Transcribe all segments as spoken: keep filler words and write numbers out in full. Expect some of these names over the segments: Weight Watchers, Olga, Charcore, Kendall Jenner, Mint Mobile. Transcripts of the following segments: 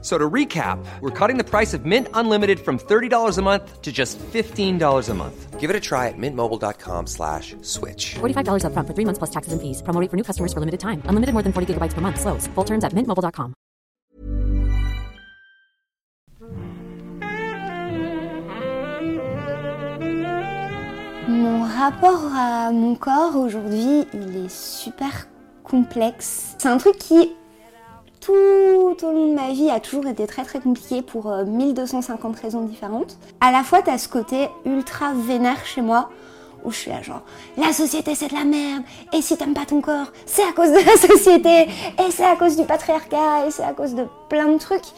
So to recap, we're cutting the price of Mint Unlimited from thirty dollars a month to just fifteen dollars a month. Give it a try at mintmobile.com slash switch. forty-five dollars up front for three months plus taxes and fees. Promo rate for new customers for limited time. Unlimited more than forty gigabytes per month. Slows full terms at mint mobile dot com. Mon rapport à mon corps aujourd'hui, il est super complexe. C'est un truc qui... Tout au long de ma vie a toujours été très très compliqué pour euh, mille deux cent cinquante raisons différentes. À la fois, t'as ce côté ultra vénère chez moi, où je suis là genre, la société c'est de la merde, et si t'aimes pas ton corps, c'est à cause de la société, et c'est à cause du patriarcat, et c'est à cause de plein de trucs.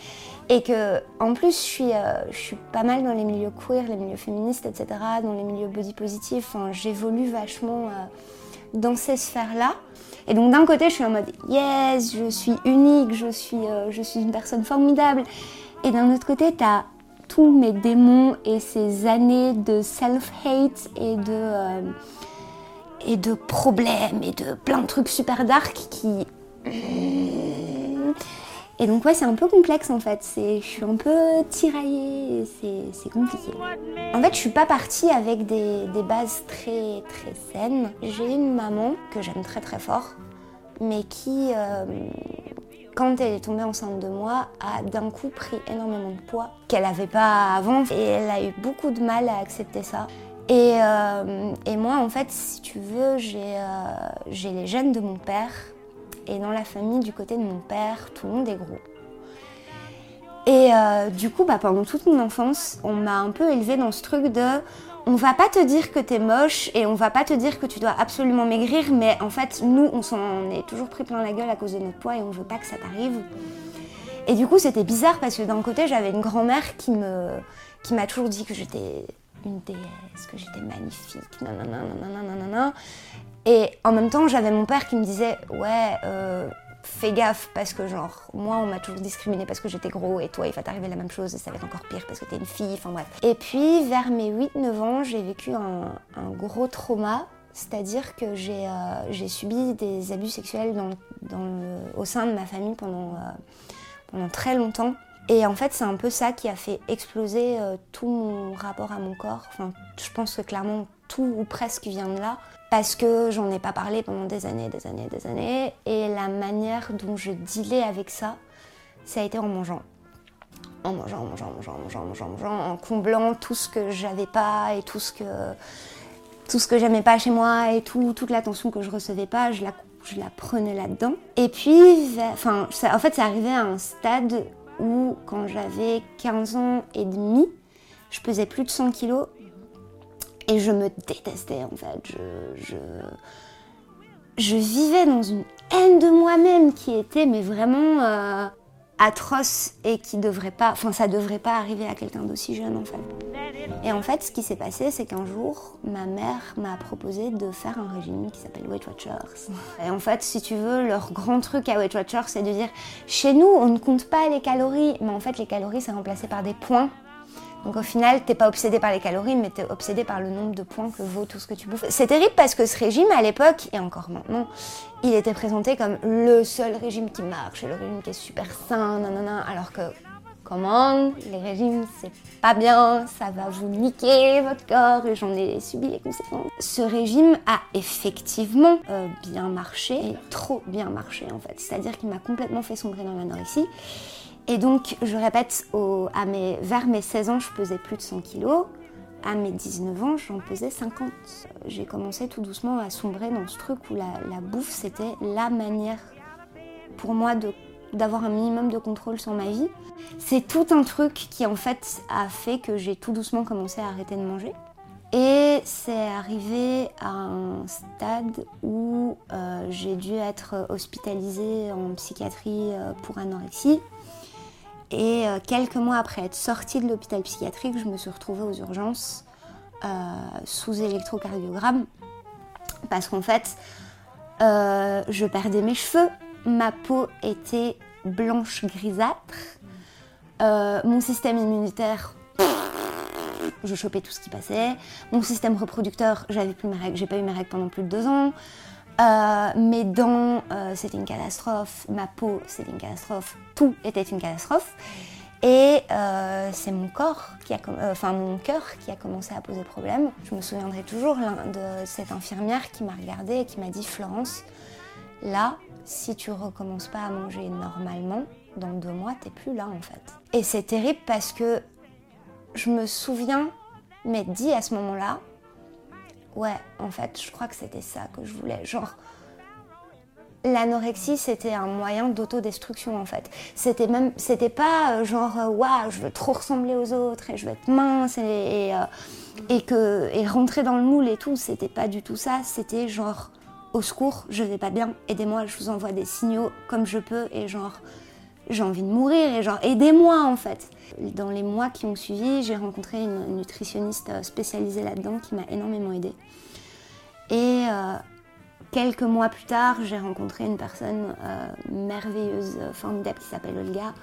Et que, en plus, je suis, euh, je suis pas mal dans les milieux queer, les milieux féministes, et cetera, dans les milieux body positifs, enfin, j'évolue vachement euh, dans ces sphères-là. Et donc d'un côté, je suis en mode « Yes, je suis unique, je suis, euh, je suis une personne formidable ». Et d'un autre côté, t'as tous mes démons et ces années de self-hate et de, euh, et de problèmes et de plein de trucs super dark qui... Et donc ouais, c'est un peu complexe en fait, c'est, je suis un peu tiraillée, c'est, c'est compliqué. En fait, je suis pas partie avec des, des bases très très saines. J'ai une maman que j'aime très très fort, mais qui, euh, quand elle est tombée enceinte de moi, a d'un coup pris énormément de poids qu'elle avait pas avant, et elle a eu beaucoup de mal à accepter ça. Et, euh, et moi en fait, si tu veux, j'ai, euh, j'ai les gènes de mon père. Et dans la famille, du côté de mon père, tout le monde est gros. Et euh, du coup, bah, pendant toute mon enfance, on m'a un peu élevée dans ce truc de « on va pas te dire que t'es moche et on va pas te dire que tu dois absolument maigrir, mais en fait, nous, on s'en est toujours pris plein la gueule à cause de notre poids et on veut pas que ça t'arrive. » Et du coup, c'était bizarre parce que d'un côté, j'avais une grand-mère qui, me, qui m'a toujours dit que j'étais une déesse, que j'étais magnifique, nanana, nanana, nanana. Et en même temps, j'avais mon père qui me disait « ouais, euh, fais gaffe parce que genre, moi on m'a toujours discriminée parce que j'étais gros et toi il va t'arriver la même chose et ça va être encore pire parce que t'es une fille, enfin bref. » Et puis vers mes huit neuf ans, j'ai vécu un, un gros trauma, c'est-à-dire que j'ai, euh, j'ai subi des abus sexuels dans, dans le, au sein de ma famille pendant, euh, pendant très longtemps. Et en fait, c'est un peu ça qui a fait exploser euh, tout mon rapport à mon corps. Enfin, je pense que clairement, tout ou presque vient de là. Parce que j'en ai pas parlé pendant des années, des années, des années. Et la manière dont je dealais avec ça, ça a été en mangeant. En mangeant, en mangeant, en mangeant, en mangeant, en mangeant, en mangeant, en comblant tout ce que j'avais pas et tout ce que, tout ce que j'aimais pas chez moi et tout, toute l'attention que je recevais pas, je la, je la prenais là-dedans. Et puis, enfin, ça, en fait, c'est arrivé à un stade où, quand j'avais quinze ans et demi, je pesais plus de cent kilos. Et je me détestais en fait, je, je, je vivais dans une haine de moi-même qui était mais vraiment euh, atroce et qui devrait pas, enfin ça devrait pas arriver à quelqu'un d'aussi jeune en fait. Et en fait, ce qui s'est passé, c'est qu'un jour, ma mère m'a proposé de faire un régime qui s'appelle Weight Watchers. Et en fait, si tu veux, leur grand truc à Weight Watchers, c'est de dire, chez nous, on ne compte pas les calories, mais en fait, les calories, c'est remplacé par des points. Donc au final, t'es pas obsédé par les calories, mais t'es obsédé par le nombre de points que vaut tout ce que tu bouffes. C'est terrible parce que ce régime, à l'époque, et encore maintenant, il était présenté comme le seul régime qui marche, le régime qui est super sain, nanana, alors que, comment, les régimes, c'est pas bien, ça va vous niquer votre corps, et j'en ai subi les conséquences. Ce régime a effectivement euh, bien marché, et trop bien marché en fait, c'est-à-dire qu'il m'a complètement fait sombrer dans l'anorexie. Et donc, je répète, au, à mes, vers mes seize ans, je pesais plus de cent kilos. À mes dix-neuf ans, j'en pesais cinquante. J'ai commencé tout doucement à sombrer dans ce truc où la, la bouffe, c'était la manière pour moi de, d'avoir un minimum de contrôle sur ma vie. C'est tout un truc qui, en fait, a fait que j'ai tout doucement commencé à arrêter de manger. Et c'est arrivé à un stade où euh, j'ai dû être hospitalisée en psychiatrie euh, pour anorexie. Et quelques mois après être sortie de l'hôpital psychiatrique, je me suis retrouvée aux urgences euh, sous électrocardiogramme parce qu'en fait, euh, je perdais mes cheveux, ma peau était blanche grisâtre. Euh, mon système immunitaire, je chopais tout ce qui passait. Mon système reproducteur, j'avais plus ma règle, j'ai pas eu mes règles pendant plus de deux ans. Euh, mes dents, euh, c'était une catastrophe. Ma peau, c'était une catastrophe. Tout était une catastrophe. Et euh, c'est mon corps, qui a com- euh, enfin mon cœur qui a commencé à poser problème. Je me souviendrai toujours de cette infirmière qui m'a regardée et qui m'a dit « Florence, là, si tu recommences pas à manger normalement, dans deux mois, t'es plus là en fait. » Et c'est terrible parce que je me souviens m'être dit à ce moment-là « Ouais, en fait, je crois que c'était ça que je voulais. » Genre, l'anorexie, c'était un moyen d'autodestruction en fait. C'était même, c'était pas euh, genre « Waouh, je veux trop ressembler aux autres et je veux être mince et, et, euh, et, que, et rentrer dans le moule et tout ». C'était pas du tout ça, c'était genre « Au secours, je vais pas bien, aidez-moi, je vous envoie des signaux comme je peux et genre j'ai envie de mourir et genre aidez-moi en fait ». Dans les mois qui ont suivi, j'ai rencontré une nutritionniste spécialisée là-dedans qui m'a énormément aidée. Et euh, quelques mois plus tard, j'ai rencontré une personne euh, merveilleuse, formidable, qui s'appelle Olga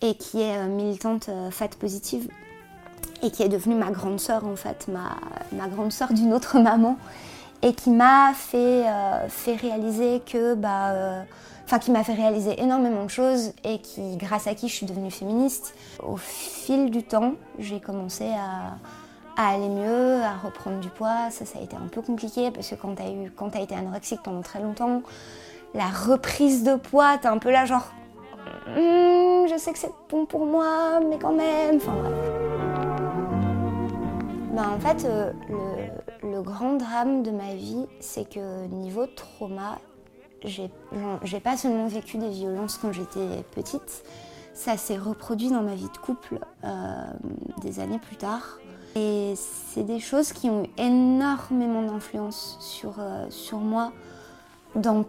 et qui est euh, militante euh, fat positive et qui est devenue ma grande sœur en fait, ma, ma grande sœur d'une autre maman et qui m'a fait, euh, fait réaliser que, bah, euh, enfin qui m'a fait réaliser énormément de choses et qui, grâce à qui je suis devenue féministe. Au fil du temps, j'ai commencé à... à aller mieux, à reprendre du poids. Ça, ça a été un peu compliqué parce que quand t'as eu, quand t'as été anorexique pendant très longtemps, la reprise de poids, t'es un peu là genre mmm, « je sais que c'est bon pour moi, mais quand même ». Enfin bref. Ben, en fait, euh, le, le grand drame de ma vie, c'est que niveau trauma, j'ai, genre, j'ai pas seulement vécu des violences quand j'étais petite, ça s'est reproduit dans ma vie de couple euh, des années plus tard. Et c'est des choses qui ont eu énormément d'influence sur, euh, sur moi dans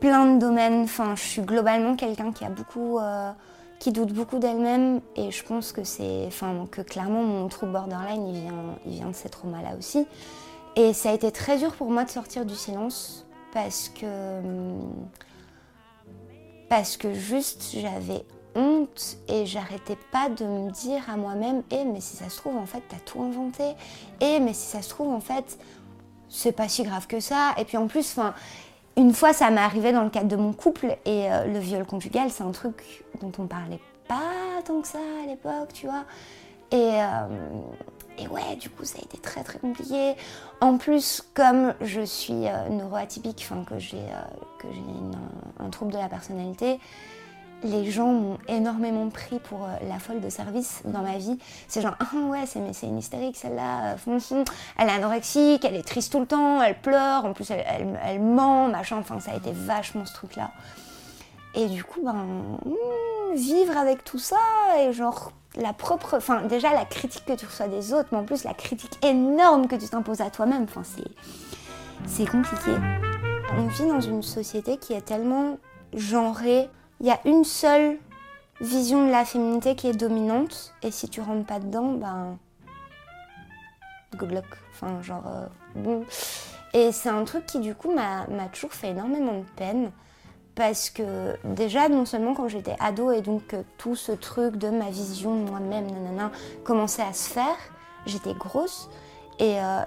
plein de domaines. Enfin, je suis globalement quelqu'un qui a beaucoup, euh, qui doute beaucoup d'elle-même et je pense que c'est, enfin, que clairement mon trouble borderline, il vient, il vient de ces traumas-là aussi. Et ça a été très dur pour moi de sortir du silence parce que, parce que juste j'avais honte et j'arrêtais pas de me dire à moi-même « Eh, mais si ça se trouve, en fait, t'as tout inventé. Eh, mais si ça se trouve, en fait, c'est pas si grave que ça. » Et puis en plus, enfin, une fois, ça m'est arrivé dans le cadre de mon couple et euh, le viol conjugal, c'est un truc dont on parlait pas tant que ça à l'époque, tu vois. Et, euh, et ouais, du coup, ça a été très, très compliqué. En plus, comme je suis euh, neuroatypique, enfin, que j'ai, euh, que j'ai une, un trouble de la personnalité, les gens m'ont énormément pris pour euh, la folle de service dans ma vie. C'est genre « Ah ouais, c'est, mais c'est une hystérique celle-là, euh, elle est anorexique, elle est triste tout le temps, elle pleure, en plus elle, elle, elle ment, machin. » Enfin, ça a été vachement ce truc-là. Et du coup, ben, hmm, vivre avec tout ça et genre la propre... Enfin, déjà la critique que tu reçois des autres, mais en plus la critique énorme que tu t'imposes à toi-même, enfin, c'est, c'est compliqué. On vit dans une société qui est tellement genrée. Il y a une seule vision de la féminité qui est dominante, et si tu rentres pas dedans, ben... good luck. Enfin, genre... Euh, bon. Et c'est un truc qui, du coup, m'a, m'a toujours fait énormément de peine, parce que, déjà, non seulement quand j'étais ado, et donc euh, tout ce truc de ma vision de moi-même, nanana, commençait à se faire, j'étais grosse, et... Euh,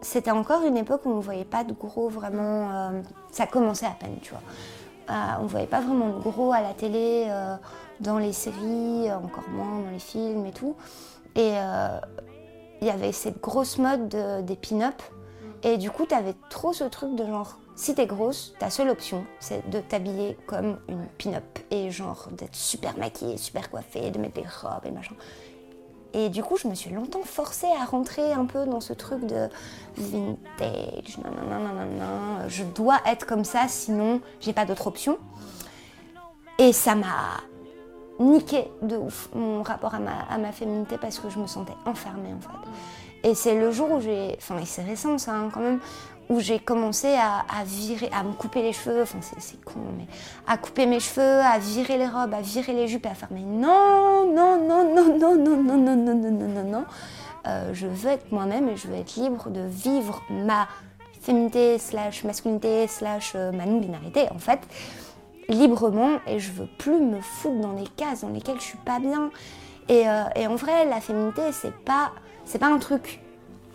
c'était encore une époque où on ne voyait pas de gros, vraiment... Euh, ça commençait à peine, tu vois. On ne voyait pas vraiment de gros à la télé, euh, dans les séries, encore moins dans les films et tout. Et il euh, y avait cette grosse mode de, des pin-up. Et du coup, t'avais trop ce truc de genre, si t'es grosse, ta seule option, c'est de t'habiller comme une pin-up. Et genre d'être super maquillée, super coiffée, de mettre des robes et machin. Et du coup, je me suis longtemps forcée à rentrer un peu dans ce truc de vintage, nanana, nanana, je dois être comme ça, sinon j'ai pas d'autre option. Et ça m'a niqué de ouf mon rapport à ma, à ma féminité parce que je me sentais enfermée en fait. Et c'est le jour où j'ai, enfin et c'est récent ça hein, quand même, où j'ai commencé à, à virer, à me couper les cheveux, enfin c'est, c'est con mais à couper mes cheveux, à virer les robes, à virer les jupes et à faire mais non, non, non, non, non, non, non, non, non, non, non, non, non, euh, je veux être moi-même et je veux être libre de vivre ma féminité slash masculinité slash ma non-binarité en fait. librement et je veux plus me foutre dans des cases dans lesquelles je suis pas bien. Et, euh, et en vrai, la féminité, c'est pas, c'est pas un truc.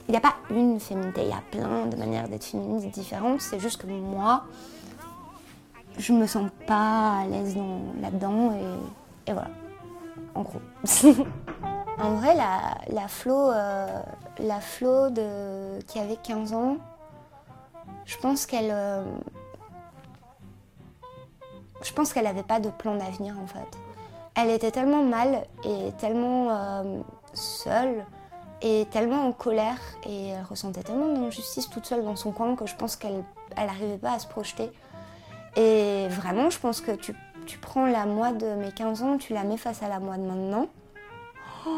Il n'y a pas une féminité, il y a plein de manières d'être féministe différentes. C'est juste que moi, je me sens pas à l'aise dans, là-dedans et, et voilà, en gros. En vrai, la, la Flo, euh, la Flo de, qui avait quinze ans, je pense qu'elle... Euh, je pense qu'elle n'avait pas de plan d'avenir, en fait. Elle était tellement mal et tellement euh, seule et tellement en colère et elle ressentait tellement d'injustice toute seule dans son coin que je pense qu'elle n'arrivait pas à se projeter. Et vraiment, je pense que tu, tu prends la moi de mes quinze ans, tu la mets face à la moi de maintenant. Oh,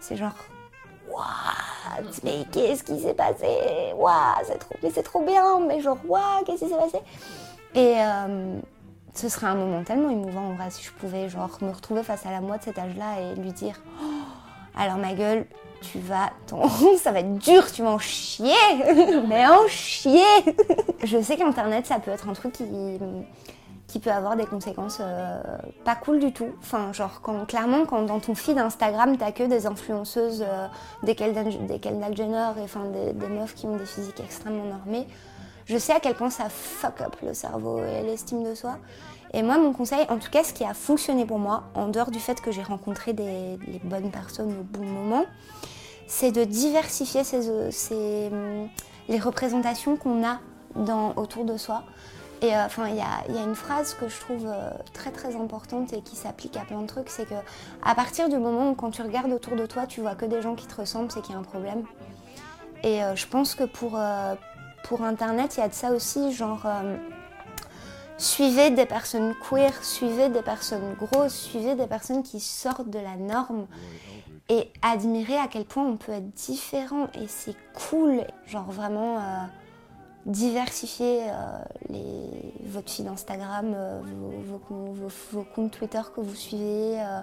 c'est genre, what? Mais qu'est-ce qui s'est passé? Waouh, c'est trop, mais c'est trop bien, mais genre, waouh, qu'est-ce qui s'est passé? Et euh, ce serait un moment tellement émouvant en vrai si je pouvais genre me retrouver face à la moi de cet âge-là et lui dire, oh, alors ma gueule, tu vas, t'en... ça va être dur, tu vas en chier, mais en chier. Je sais qu'Internet, ça peut être un truc qui, qui peut avoir des conséquences euh, pas cool du tout. Enfin, genre, quand, clairement, quand dans ton feed Instagram, t'as que des influenceuses, euh, des Kendall Jenner, et enfin des, des meufs qui ont des physiques extrêmement normées, je sais à quel point ça fuck up le cerveau et l'estime de soi. Et moi, mon conseil, en tout cas, ce qui a fonctionné pour moi, en dehors du fait que j'ai rencontré des, les bonnes personnes au bon moment, c'est de diversifier ses, ses, les représentations qu'on a dans, autour de soi. Et euh, enfin, il y a, y a une phrase que je trouve euh, très très importante et qui s'applique à plein de trucs, c'est que à partir du moment où quand tu regardes autour de toi, tu vois que des gens qui te ressemblent, c'est qu'il y a un problème. Et euh, je pense que pour, euh, pour Internet, il y a de ça aussi, genre... Euh, Suivez des personnes queer, suivez des personnes grosses, suivez des personnes qui sortent de la norme et admirez à quel point on peut être différent et c'est cool. Genre vraiment euh, diversifier euh, les, votre feed Instagram, euh, vos, vos, vos, vos comptes Twitter que vous suivez, euh,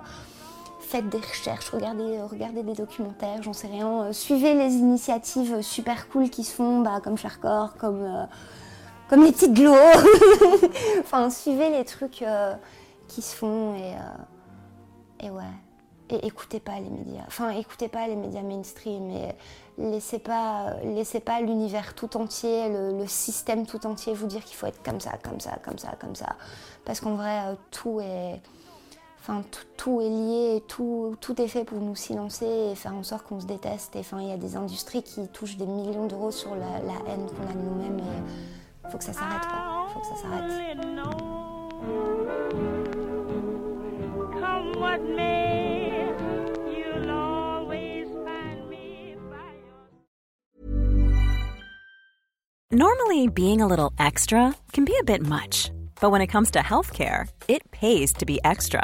faites des recherches, regardez, regardez des documentaires, j'en sais rien. Euh, suivez les initiatives super cool qui se font, bah, comme Charcore, comme... Euh, Comme les petites glows. Enfin, suivez les trucs euh, qui se font et, euh, et ouais. Et écoutez pas les médias. Enfin, écoutez pas les médias mainstream et laissez pas, laissez pas l'univers tout entier, le, le système tout entier vous dire qu'il faut être comme ça, comme ça, comme ça, comme ça. Parce qu'en vrai, tout est, enfin, tout, tout est lié, tout, tout est fait pour nous silencer et faire en sorte qu'on se déteste. Et enfin, il y a des industries qui touchent des millions d'euros sur la, la haine qu'on a de nous-mêmes. Et, Faut que ça s'arrête, quoi. Faut que ça s'arrête. Normally, being a little extra can be a bit much, but when it comes to healthcare, it pays to be extra.